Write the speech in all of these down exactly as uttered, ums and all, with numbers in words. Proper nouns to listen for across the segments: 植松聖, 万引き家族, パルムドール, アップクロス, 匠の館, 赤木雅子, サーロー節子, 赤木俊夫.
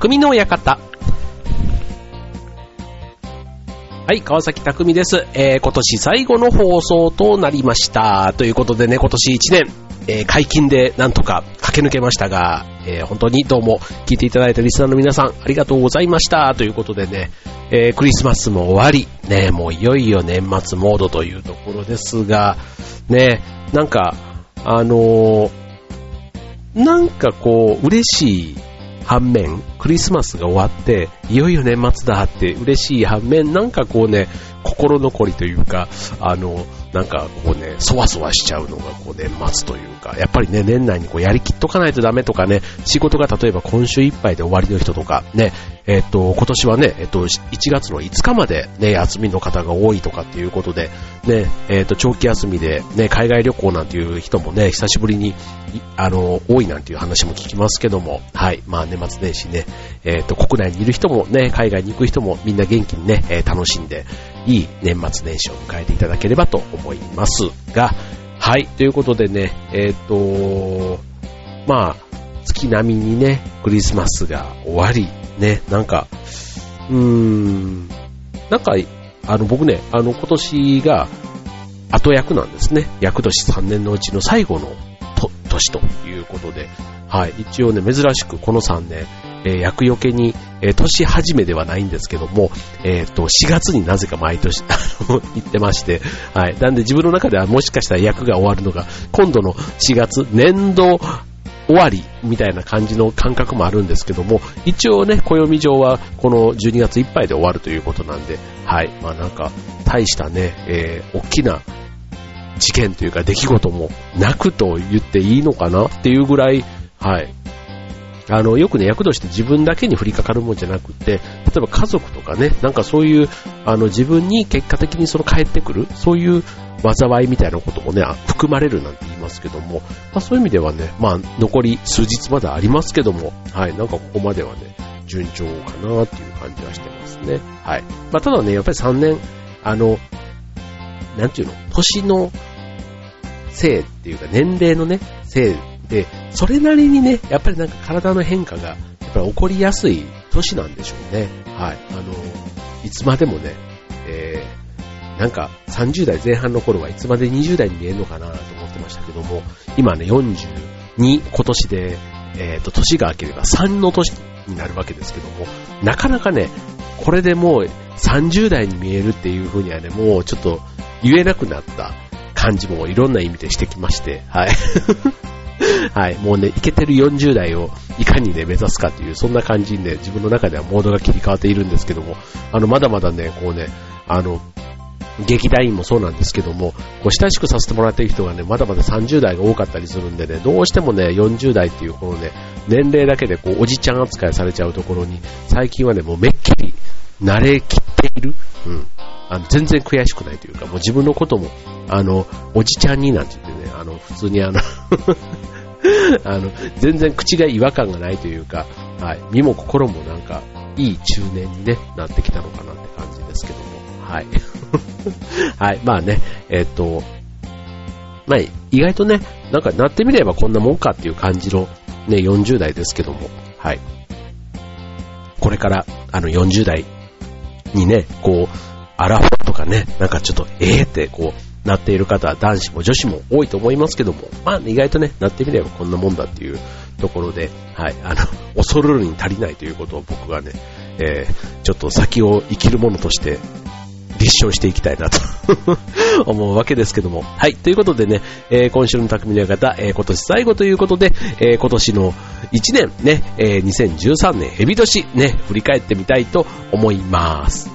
匠の館。はい、川崎匠です。えー、今年最後の放送となりましたということでね、今年いちねん、えー、解禁でなんとか駆け抜けましたが、えー、本当にどうも聞いていただいたリスナーの皆さんありがとうございましたということでね、えー、クリスマスも終わりね、もういよいよ年末モードというところですがね、なんかあのーなんかこう嬉しい反面、クリスマスが終わっていよいよ年末だって嬉しい反面、なんかこうね、心残りというか、あのなんかこうね、そわそわしちゃうのがこう年末というか、やっぱりね、年内にこうやりきっとかないとダメとかね、仕事が例えば今週いっぱいで終わりの人とかね、えっと今年はね、えっといちがつのいつかまでね休みの方が多いとかっていうことでね、えっと長期休みでね海外旅行なんていう人もね、久しぶりにあの多いなんていう話も聞きますけども、はい、まあ年末年始ね、えっと国内にいる人もね、海外に行く人もみんな元気にね、えー、楽しんでいい年末年始を迎えていただければと思いますが、はい、ということでね、えっとまあ月並みにねクリスマスが終わりね、なんかうーんなんかあの僕ね、あの今年が後役なんですね。役年さんねんのうちの最後のと年ということで、はい、一応ね珍しくこのさんねん、えー、厄除けに、えー、年始めではないんですけども、えー、としがつになぜか毎年行ってまして、はい、なんで自分の中ではもしかしたら役が終わるのが今度のしがつ年度終わりみたいな感じの感覚もあるんですけども、一応ね暦上はこのじゅうにがついっぱいで終わるということなんで、はい、まあなんか大したね、えー、大きな事件というか出来事もなくと言っていいのかなっていうぐらい、はい。あの、よくね、厄年って自分だけに降りかかるもんじゃなくて、例えば家族とかね、なんかそういう、あの、自分に結果的にその返ってくる、そういう災いみたいなこともね、含まれるなんて言いますけども、まあそういう意味ではね、まあ残り数日まだありますけども、はい、なんかここまではね、順調かなっていう感じはしてますね。はい。まあただね、やっぱりさんねん、あの、なんていうの、年のせいっていうか年齢のね、せい、でそれなりにねやっぱりなんか体の変化がやっぱり起こりやすい年なんでしょうね。はい、あのいつまでもね、えー、なんかさんじゅう代前半の頃はいつまでにじゅう代に見えるのかなと思ってましたけども、今ねよんじゅうに今年で、えー、と年が明ければさんの年になるわけですけども、なかなかねこれでもうさんじゅう代に見えるっていう風にはねもうちょっと言えなくなった感じもいろんな意味でしてきまして、はいはい、もうね、イケてるよんじゅう代をいかにね、目指すかという、そんな感じにね、自分の中ではモードが切り替わっているんですけども、あの、まだまだね、こうね、あの、劇団員もそうなんですけども、こう親しくさせてもらっている人がね、まだまださんじゅう代が多かったりするんでね、どうしてもね、よんじゅう代っていうこのね、年齢だけでこう、おじちゃん扱いされちゃうところに、最近はね、もうめっきり慣れきっている。うん。あの全然悔しくないというか、もう自分のことも、あの、おじちゃんになんて言ってね、あの、普通にあの、あの、全然口が違和感がないというか、はい、身も心もなんか、いい中年に、ね、なってきたのかなって感じですけども、はい。はい、まあね、えっと、まあ、意外とね、なんかなってみればこんなもんかっていう感じの、ね、よんじゅう代ですけども、はい。これから、あの、よんじゅう代にね、こう、アラフォーとかね、なんかちょっとえーってこうなっている方は男子も女子も多いと思いますけども、まあ意外とね、なってみればこんなもんだっていうところで、はい、あの、恐るるに足りないということを僕はね、えー、ちょっと先を生きるものとして立証していきたいなと思うわけですけども、はい、ということでね、えー、今週の匠の館、えー、今年最後ということで、えー、今年のいちねんね、えー、にせんじゅうさんねん蛇年ね、振り返ってみたいと思います。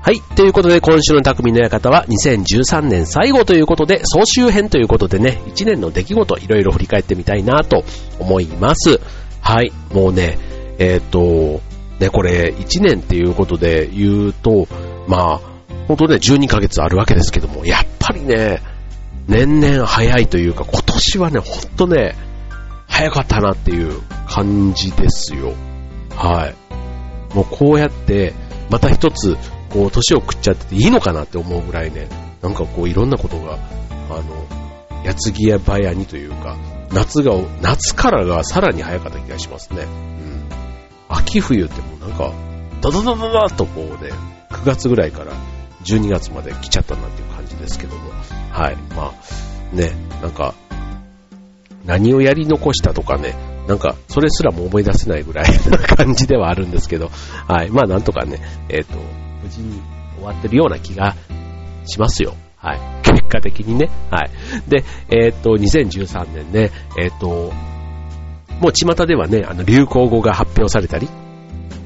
はい。ということで、今週の匠の館はにせんじゅうさんねん最後ということで、総集編ということでね、いちねんの出来事、いろいろ振り返ってみたいなと思います。はい。もうね、えっと、ね、これいちねんっていうことで言うと、まあ、本当ね、じゅうにかげつあるわけですけども、やっぱりね、年々早いというか、今年はね、ほんとね、早かったなっていう感じですよ。はい。もうこうやって、また一つ、こう、年を食っちゃってていいのかなって思うぐらいね、なんかこう、いろんなことが、あの、矢継ぎ早にというか、夏が、夏からがさらに早かった気がしますね。うん。秋冬ってもうなんか、ダダダダダッとこうね、くがつぐらいからじゅうにがつまで来ちゃったなっていう感じですけども、はい、まあね、なんか何をやり残したとかね、なんかそれすらも思い出せないぐらいな感じではあるんですけど、はい、まあなんとかね、えっと無事に終わってるような気がしますよ。はい、結果的にね、はい。で、えっとにせんじゅうさんねんね、えっともう巷ではね、あの流行語が発表されたり。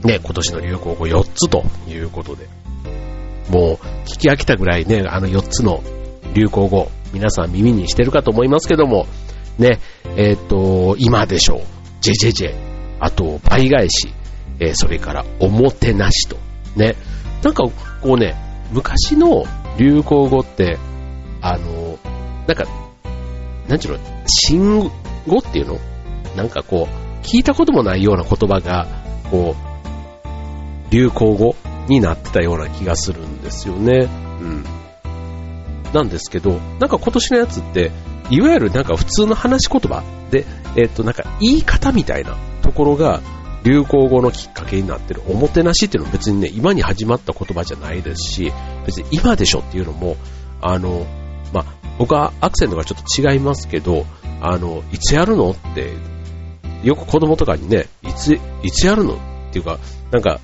ね、今年の流行語よっつということで、もう聞き飽きたぐらいね、あのよっつの流行語、皆さん耳にしてるかと思いますけども、ね、えっと、今でしょう、ジェジェジェ、あと、倍返し、えー、それから、おもてなしと、ね、なんかこうね、昔の流行語って、あの、なんか、なんちゅうの、新語っていうの？なんかこう、聞いたこともないような言葉が、こう、流行語になってたような気がするんですよね。うん。なんですけど、なんか今年のやつって、いわゆるなんか普通の話し言葉で、えっとなんか言い方みたいなところが流行語のきっかけになってる。おもてなしっていうのは別にね、今に始まった言葉じゃないですし、別に今でしょっていうのも、あの、まあ、僕はアクセントがちょっと違いますけど、あの、いつやるのって、よく子供とかにね、いつ、いつやるのっていうか、なんか、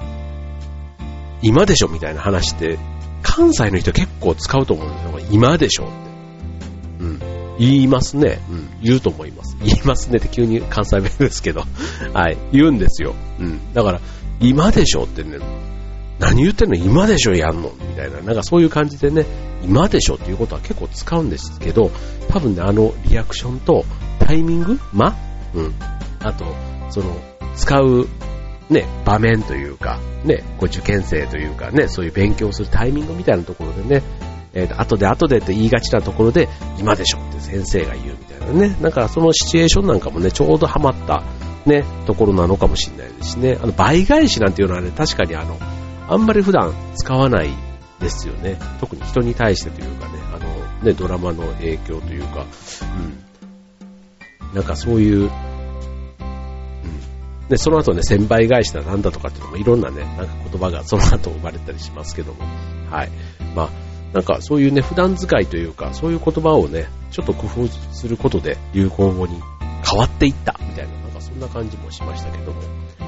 今でしょみたいな話って関西の人結構使うと思うんですよ。今でしょって、うん、言いますね、うん、言うと思います。言いますねって急に関西弁ですけどはい、言うんですよ、うん、だから今でしょってね、何言ってんの、今でしょやんのみたいな、なんかそういう感じでね、今でしょっていうことは結構使うんですけど、多分ね、あのリアクションとタイミング、ま、うん、あとその使うね、場面というか、ね、こう受験生というかね、そういう勉強するタイミングみたいなところでね、えー、後で後でって言いがちなところで、今でしょって先生が言うみたいなね、なんかそのシチュエーションなんかもね、ちょうどハマったね、ところなのかもしれないですね。あの、倍返しなんていうのはね、確かにあの、あんまり普段使わないですよね。特に人に対してというかね、あの、ね、ドラマの影響というか、うん、なんかそういう、で、その後ね、先輩返しだなんだとかっていうのもいろんなね、なんか言葉がその後生まれたりしますけども。はい。まあ、なんかそういうね、普段使いというか、そういう言葉をね、ちょっと工夫することで流行語に変わっていった、みたいな、なんかそんな感じもしましたけども。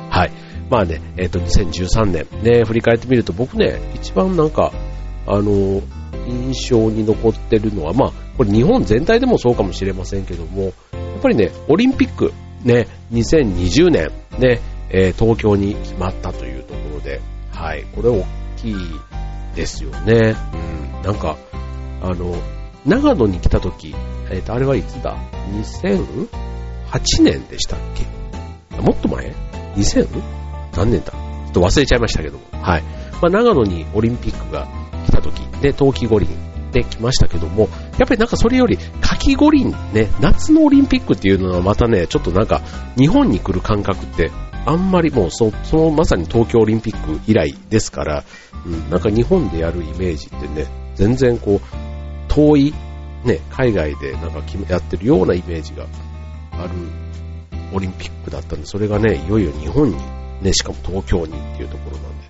はい。まあね、えっと、にせんじゅうさんねんね、振り返ってみると僕ね、一番なんか、あの、印象に残ってるのは、まあ、これ日本全体でもそうかもしれませんけども、やっぱりね、オリンピック、ね、にせんにじゅうねん、ね、えー、東京に決まったというところで、はい、これ大きいですよね。うん、なんか、あの、長野に来た時、えっと、あれはいつだ？にせんはちねんでしたっけ？もっと前？にせん？何年だ？ちょっと忘れちゃいましたけども、はい。まあ、長野にオリンピックが来た時、で、冬季五輪で来ましたけども、やっぱりなんかそれより夏季五輪ね、夏のオリンピックっていうのはまたね、ちょっとなんか日本に来る感覚ってあんまり、もうそ、そのまさに東京オリンピック以来ですから、うん、なんか日本でやるイメージってね、全然こう遠いね、海外でなんかやってるようなイメージがあるオリンピックだったんで、それがね、いよいよ日本にね、しかも東京にっていうところなんで、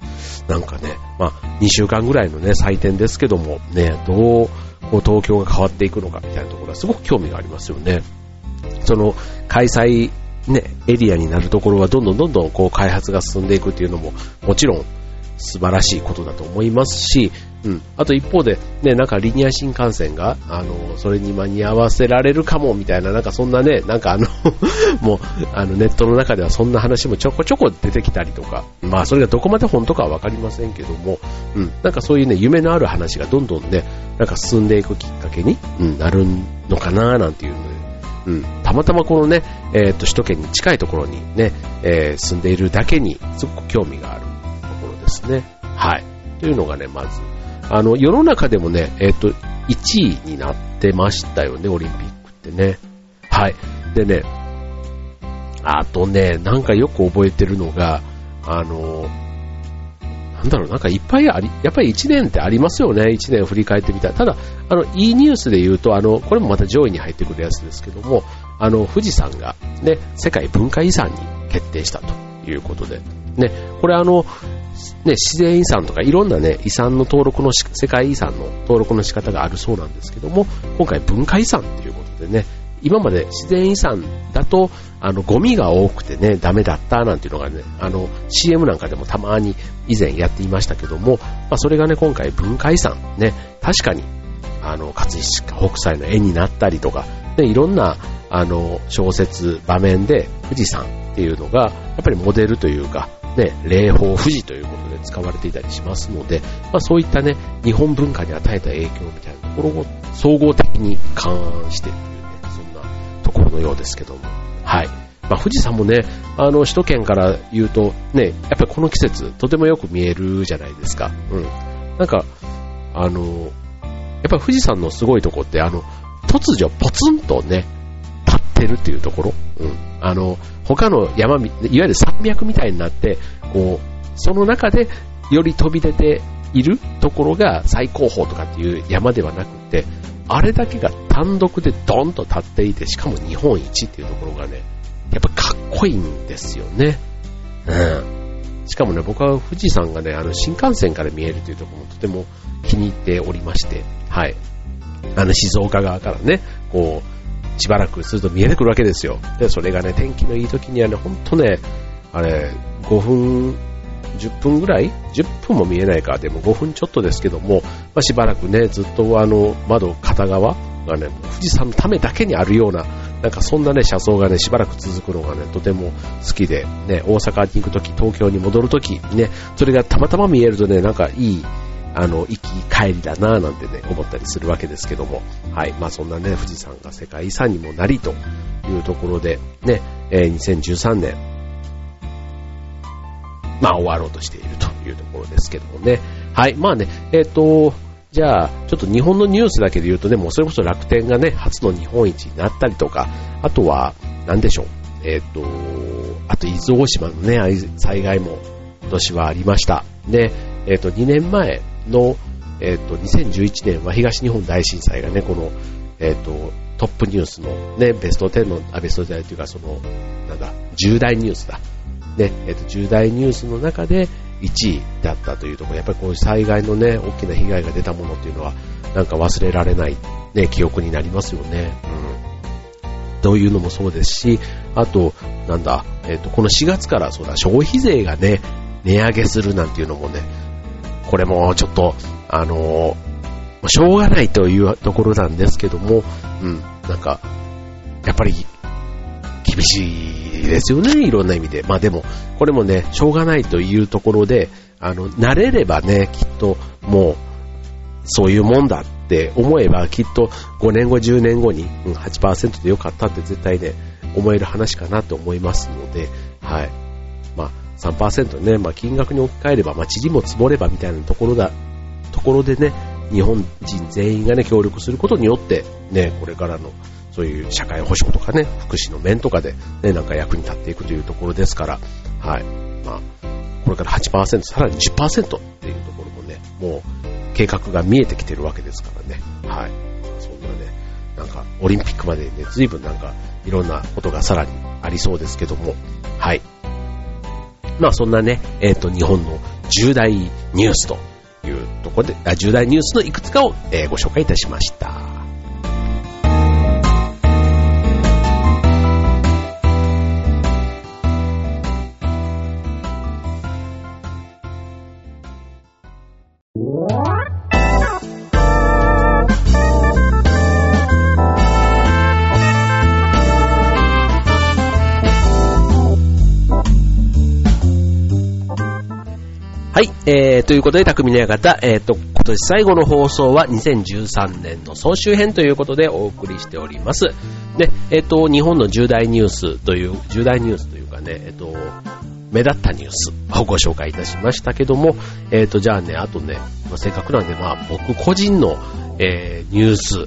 なんかね、まあにしゅうかんぐらいのね、祭典ですけどもね、どうこう東京が変わっていくのかみたいなところはすごく興味がありますよね。その開催ね、エリアになるところはどんどんどんどんこう開発が進んでいくっていうのももちろん素晴らしいことだと思いますし、うん、あと一方でね、なんかリニア新幹線があのそれに間に合わせられるかもみたいな、なんかそんなね、なんかあのもうあのネットの中ではそんな話もちょこちょこ出てきたりとか、まあそれがどこまで本当かは分かりませんけども、うん、なんかそういうね、夢のある話がどんどんね、なんか進んでいくきっかけに、うん、なるのかななんていうので、うん、たまたまこのね、えー、と首都圏に近いところにね、えー、住んでいるだけにすごく興味があるところですね。はい、というのがね、まずあの世の中でもね、えっといちいになってましたよね、オリンピックってね。はい。でね、あとね、なんかよく覚えてるのが、あのなんだろう、なんかいっぱいあり、やっぱりいちねんってありますよね。いちねん振り返ってみたら、ただあのいいニュースで言うと、あのこれもまた上位に入ってくるやつですけども、あの富士山がね世界文化遺産に決定したということでね、これあのね、自然遺産とかいろんなね遺産の登録のし世界遺産の登録の仕方があるそうなんですけども、今回文化遺産ということでね、今まで自然遺産だとあのゴミが多くてねダメだったなんていうのがね、あの シーエム なんかでもたまに以前やっていましたけども、まあ、それがね今回文化遺産ね、確かにあの葛飾北斎の絵になったりとか、ね、いろんなあの小説場面で富士山っていうのがやっぱりモデルというかね、霊峰富士ということで使われていたりしますので、まあ、そういったね日本文化に与えた影響みたいなところを総合的に勘案している、ね、そんなところのようですけども、はい。まあ、富士山もねあの首都圏から言うとね、やっぱりこの季節とてもよく見えるじゃないですか、うん、なんかあのやっぱり富士山のすごいとこって、あの突如ポツンとね立ってるっていうところ、うん、あの他の山、いわゆる山脈みたいになってこうその中でより飛び出ているところが最高峰とかっていう山ではなくて、あれだけが単独でドンと立っていて、しかも日本一っていうところがねやっぱかっこいいんですよね、うん、しかもね僕は富士山がねあの新幹線から見えるというところもとても気に入っておりまして、はい、あの静岡側からねこうしばらくすると見えてくるわけですよ。でそれがね天気のいい時にはね本当ねあれごふんじゅっぷんぐらいじゅっぷんも見えないか、でもごふんちょっとですけども、まあ、しばらくねずっとあの窓片側がね富士山のためだけにあるような、なんかそんなね車窓がねしばらく続くのがねとても好きで、ね、大阪に行く時東京に戻る時ねそれがたまたま見えるとね、なんかいいあの行き帰りだなぁなんてね思ったりするわけですけども、はい、まあそんなね富士山が世界遺産にもなりというところでね、えー、にせんじゅうさんねんまあ終わろうとしているというところですけどもね、はい、まあねえっとじゃあちょっと日本のニュースだけで言うとね、もうそれこそ楽天がね初の日本一になったりとか、あとはなんでしょう、えっとあと伊豆大島のね災害も今年はありましたね、えっとにねんまえのえー、とにせんじゅういちねんは東日本大震災がねこの、えー、とトップニュースの、ね、ベストじゅうのあベストじゅうというかそのなんだじゅう大ニュースだ、ねえー、とじゅう大ニュースの中でいちいだったというところ、やっぱりこう災害の、ね、大きな被害が出たものというのはなんか忘れられない、ね、記憶になりますよね、うん、というのもそうですし、あとなんだ、えー、とこのしがつからそうだ消費税が、ね、値上げするなんていうのもね、これもちょっとあのー、しょうがないというところなんですけども、うん、なんかやっぱり厳しいですよね、いろんな意味で。まあでもこれもねしょうがないというところで、あの慣れればねきっともうそういうもんだって思えば、きっとごねんごじゅうねんごに、うん、はちパーセント でよかったって絶対ね思える話かなと思いますので、はい、まあさんパーセント ね、まあ、金額に置き換えれば、まあ、塵も積もればみたいなところだ、ところでね、日本人全員がね、協力することによって、ね、これからの、そういう社会保障とかね、福祉の面とかで、ね、なんか役に立っていくというところですから、はい。まあ、これから はちパーセント、さらに じゅっパーセント っていうところもね、もう、計画が見えてきてるわけですからね、はい。そんなね、なんか、オリンピックまでね、随分なんか、いろんなことがさらにありそうですけども、はい。まあそんなね、えっと、日本の重大ニュースというところで、あ、重大ニュースのいくつかを、えー、ご紹介いたしました。はい、えー、ということで匠の館、えーと、今年最後の放送はにせんじゅうさんねんの総集編ということでお送りしております。で、えーと、日本の重大ニュースという重大ニュースというかね、えーと目立ったニュースをご紹介いたしましたけども、えっと、じゃあね、あとね、まあ、せっかくなんで、まあ、僕個人の、えー、ニュース、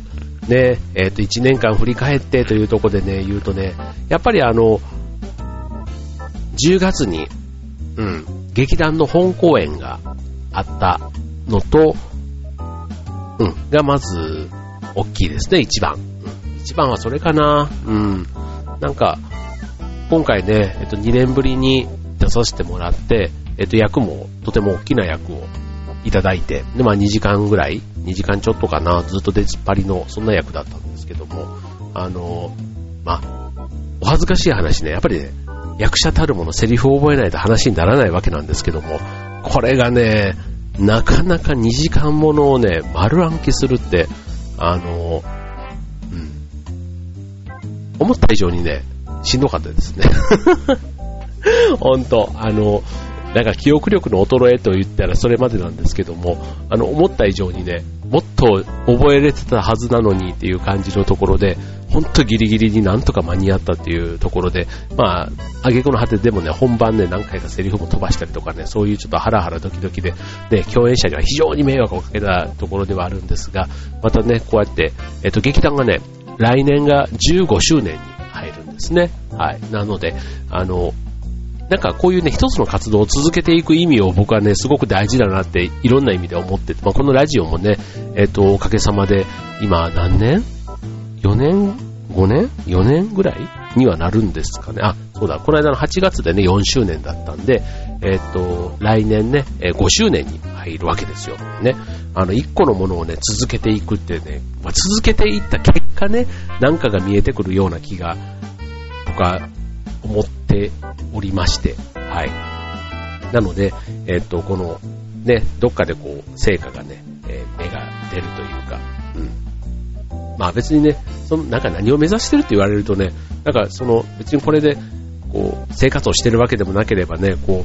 ね、えっと、いちねんかん振り返ってというところでね、言うとね、やっぱりあの、じゅうがつに、うん、劇団の本公演があったのと、うん、がまず、大きいですね、一番。うん、一番はそれかな。うん。なんか、今回ね、えっと、にねんぶりに出させてもらって、えっと、役も、とても大きな役をいただいて、で、まあにじかんぐらい、にじかんちょっとかな、ずっと出っ張りの、そんな役だったんですけども、あの、まあ、お恥ずかしい話ね、やっぱりね、役者たるものセリフを覚えないと話にならないわけなんですけども、これがね、なかなかにじかんものをね、丸暗記するって、あの、うん、思った以上にね、しんどかったですね。ほんと、あの、なんか記憶力の衰えと言ったらそれまでなんですけども、あの、思った以上にね、もっと覚えれてたはずなのにっていう感じのところで、ほんとギリギリになんとか間に合ったっていうところで、まあ、挙句の果てでもね、本番で何回かセリフも飛ばしたりとかね、そういうちょっとハラハラドキドキで、ね、共演者には非常に迷惑をかけたところではあるんですが、またね、こうやって、えっと、劇団がね、来年がじゅうごしゅうねんに入るんですね。はい。なので、あの、なんかこういうね、一つの活動を続けていく意味を僕はね、すごく大事だなっていろんな意味で思ってて、まあ、このラジオもね、えっと、おかげさまで今何年 ?よ 年 ?ご 年 ?よ 年ぐらいにはなるんですかね。あ、そうだ、この間のはちがつでね、よんしゅうねんだったんで、えっと、来年ね、ごしゅうねんに入るわけですよ。ね。あの、いっこのものをね、続けていくってね、まあ、続けていった結果ね、なんかが見えてくるような気が、僕は思っておりまして、はい。なので、えっと、この、ね、どっかでこう、成果がね、えー、芽が出るというか、うん。まあ別にね、その、なんか何を目指してるって言われるとね、なんかその、別にこれで、こう、生活をしてるわけでもなければね、こ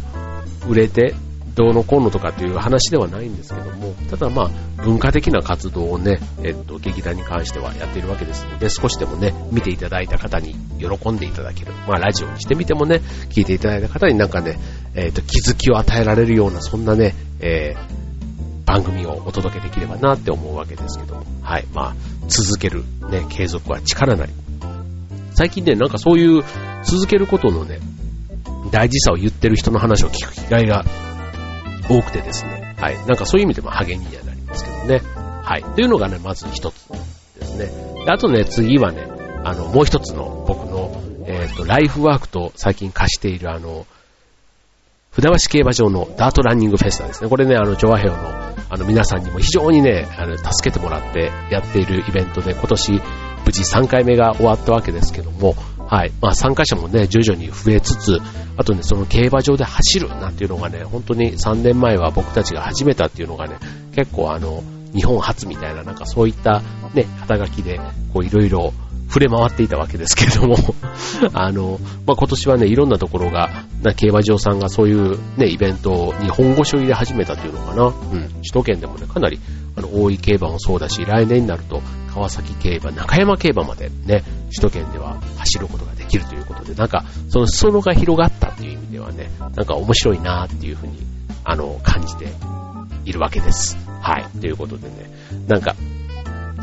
う、売れて、どうのこうのとかっていう話ではないんですけども、ただまあ文化的な活動をね、えっと劇団に関してはやっているわけですので、少しでもね見ていただいた方に喜んでいただける、まあラジオにしてみてもね、聞いていただいた方になんかね、えっと気づきを与えられるようなそんなね、えー、番組をお届けできればなって思うわけですけども、はい、まあ続けるね、継続は力なり。最近ね、なんかそういう続けることのね大事さを言ってる人の話を聞く機会が多くてですね、はい、なんかそういう意味でも励みにはなりますけどね、はい、というのがねまず一つですね。あとね次はね、あのもう一つの僕のえっとライフワークと最近課しているあの船橋競馬場のダートランニングフェスタですね。これねあの調和兵のあの皆さんにも非常にねあの助けてもらってやっているイベントで、今年無事さんかいめが終わったわけですけども。はい。まあ参加者もね、徐々に増えつつ、あとね、その競馬場で走るなんていうのがね、本当にさんねんまえは僕たちが始めたっていうのがね、結構あの、日本初みたいな、なんかそういったね、肩書きで、こういろいろ触れ回っていたわけですけれども、あの、まあ今年はね、いろんなところが、な競馬場さんがそういうね、イベントを日本語書入れ始めたっていうのかな。うん。首都圏でもね、かなり、あの、大井競馬もそうだし、来年になると、川崎競馬、中山競馬までね、首都圏では走ることができるということで、なんか、その裾野が広がったっていう意味ではね、なんか面白いなーっていうふうに、あの、感じているわけです。はい。ということでね、なんか、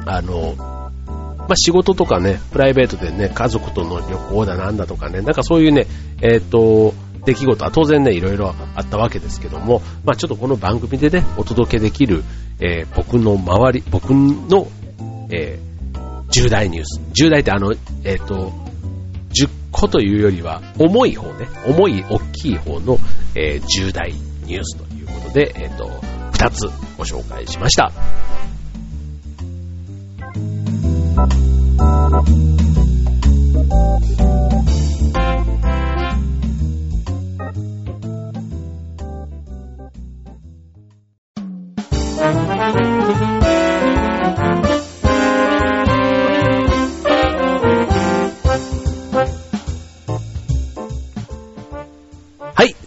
あの、まあ、仕事とかね、プライベートでね、家族との旅行だなんだとかね、なんかそういうね、えっと、出来事は当然ね、いろいろあったわけですけども、まあ、ちょっとこの番組でね、お届けできる、えー、僕の周り、僕の、えー、重大ニュース。重大ってあの、えっ、ー、と、じゅっことというよりは、重い方ね、重い、大きい方の、えー、重大ニュースということで、えっ、ー、と、ふたつご紹介しました。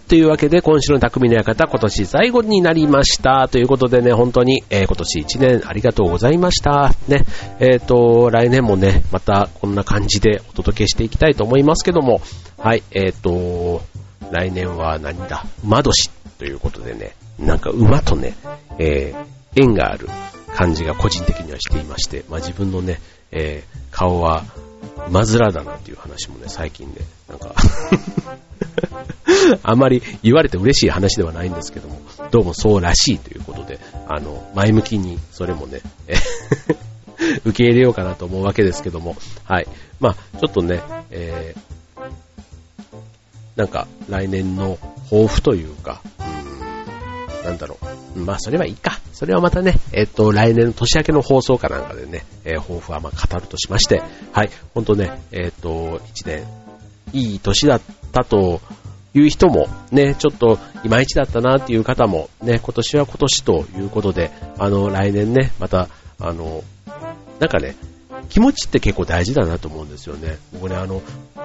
というわけで今週の匠の館、今年最後になりましたということでね、本当に、えー、今年いちねんありがとうございましたね。えっと来年もねまたこんな感じでお届けしていきたいと思いますけども、はい、えっと来年は何だ馬年ということでね、なんか馬とね、えー、縁がある感じが個人的にはしていまして、まあ、自分のね、えー、顔は馬面だなっていう話もね最近でなんかあまり言われて嬉しい話ではないんですけども、どうもそうらしいということで、あの前向きにそれもね受け入れようかなと思うわけですけども、はい、まあちょっとね、えー、なんか来年の抱負というか、うーん、なんだろう、まあそれはいいか、それはまたね、えっと来年の年明けの放送かなんかでね、えー、抱負はまあ語るとしまして、はい、本当ね、えっと一年いい年だったという人もね、ちょっといまいちだったなっていう方もね、今年は今年ということで、あの来年ね、またあのなんかね、気持ちって結構大事だなと思うんですよね。僕ね、あの、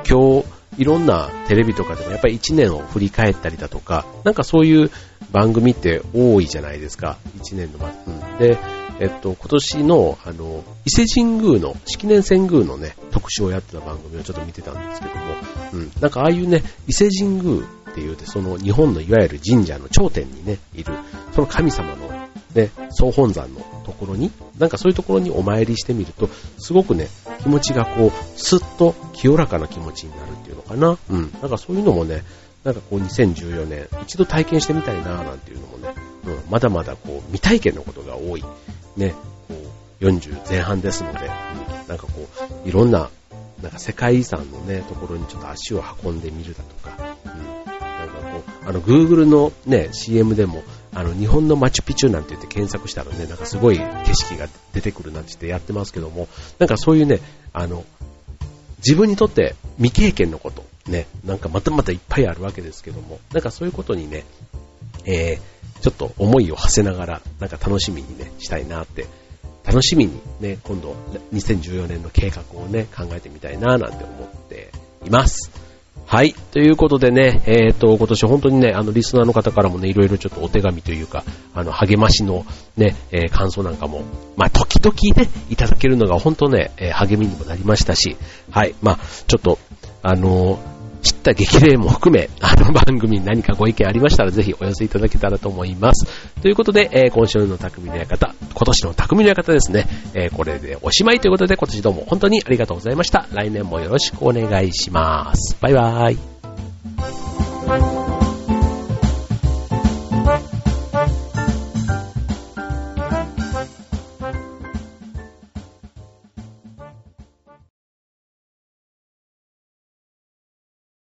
今日、いろんなテレビとかでもやっぱりいちねんを振り返ったりだとか、なんかそういう番組って多いじゃないですか。いちねんの、うん、で、えっと、今年の、あの、伊勢神宮の、式年遷宮のね、特集をやってた番組をちょっと見てたんですけども、うん、なんかああいうね、伊勢神宮っていうて、その日本のいわゆる神社の頂点にね、いる、その神様のね、総本山のところに、なんかそういうところにお参りしてみると、すごくね、気持ちがこう、すっと清らかな気持ちになるっていうのかな。うん。なんかそういうのもね、なんかこうにせんじゅうよねん、一度体験してみたいなーなんていうのもね、うん、まだまだこう、未体験のことが多い。ね、こう、よんじゅうぜんはんですので、うん、なんかこう、いろんな、なんか世界遺産のね、ところにちょっと足を運んでみるだとか、うん。なんかこう、あの、Google のね、シーエム でも、あの日本のマチュピチュなんて言って検索したらね、なんかすごい景色が出てくるなんて言ってやってますけども、なんかそういうね、あの自分にとって未経験のことね、なんかまたまたいっぱいあるわけですけども、なんかそういうことにね、えー、ちょっと思いを馳せながらなんか楽しみにねしたいなって、楽しみにね今度にせんじゅうよねんの計画をね考えてみたいななんて思っています。はい、ということでね、えっと今年本当にね、あのリスナーの方からもね、いろいろちょっとお手紙というか、あの励ましのね、えー、感想なんかもまあ時々ねいただけるのが本当ね、えー、励みにもなりましたし、はい、まあちょっとあの知った激励も含め、あの番組に何かご意見ありましたらぜひお寄せいただけたらと思います。ということで、えー、今週の匠の館、今年の匠の館ですね、えー、これでおしまいということで、今年どうも本当にありがとうございました。来年もよろしくお願いします。バイバーイ。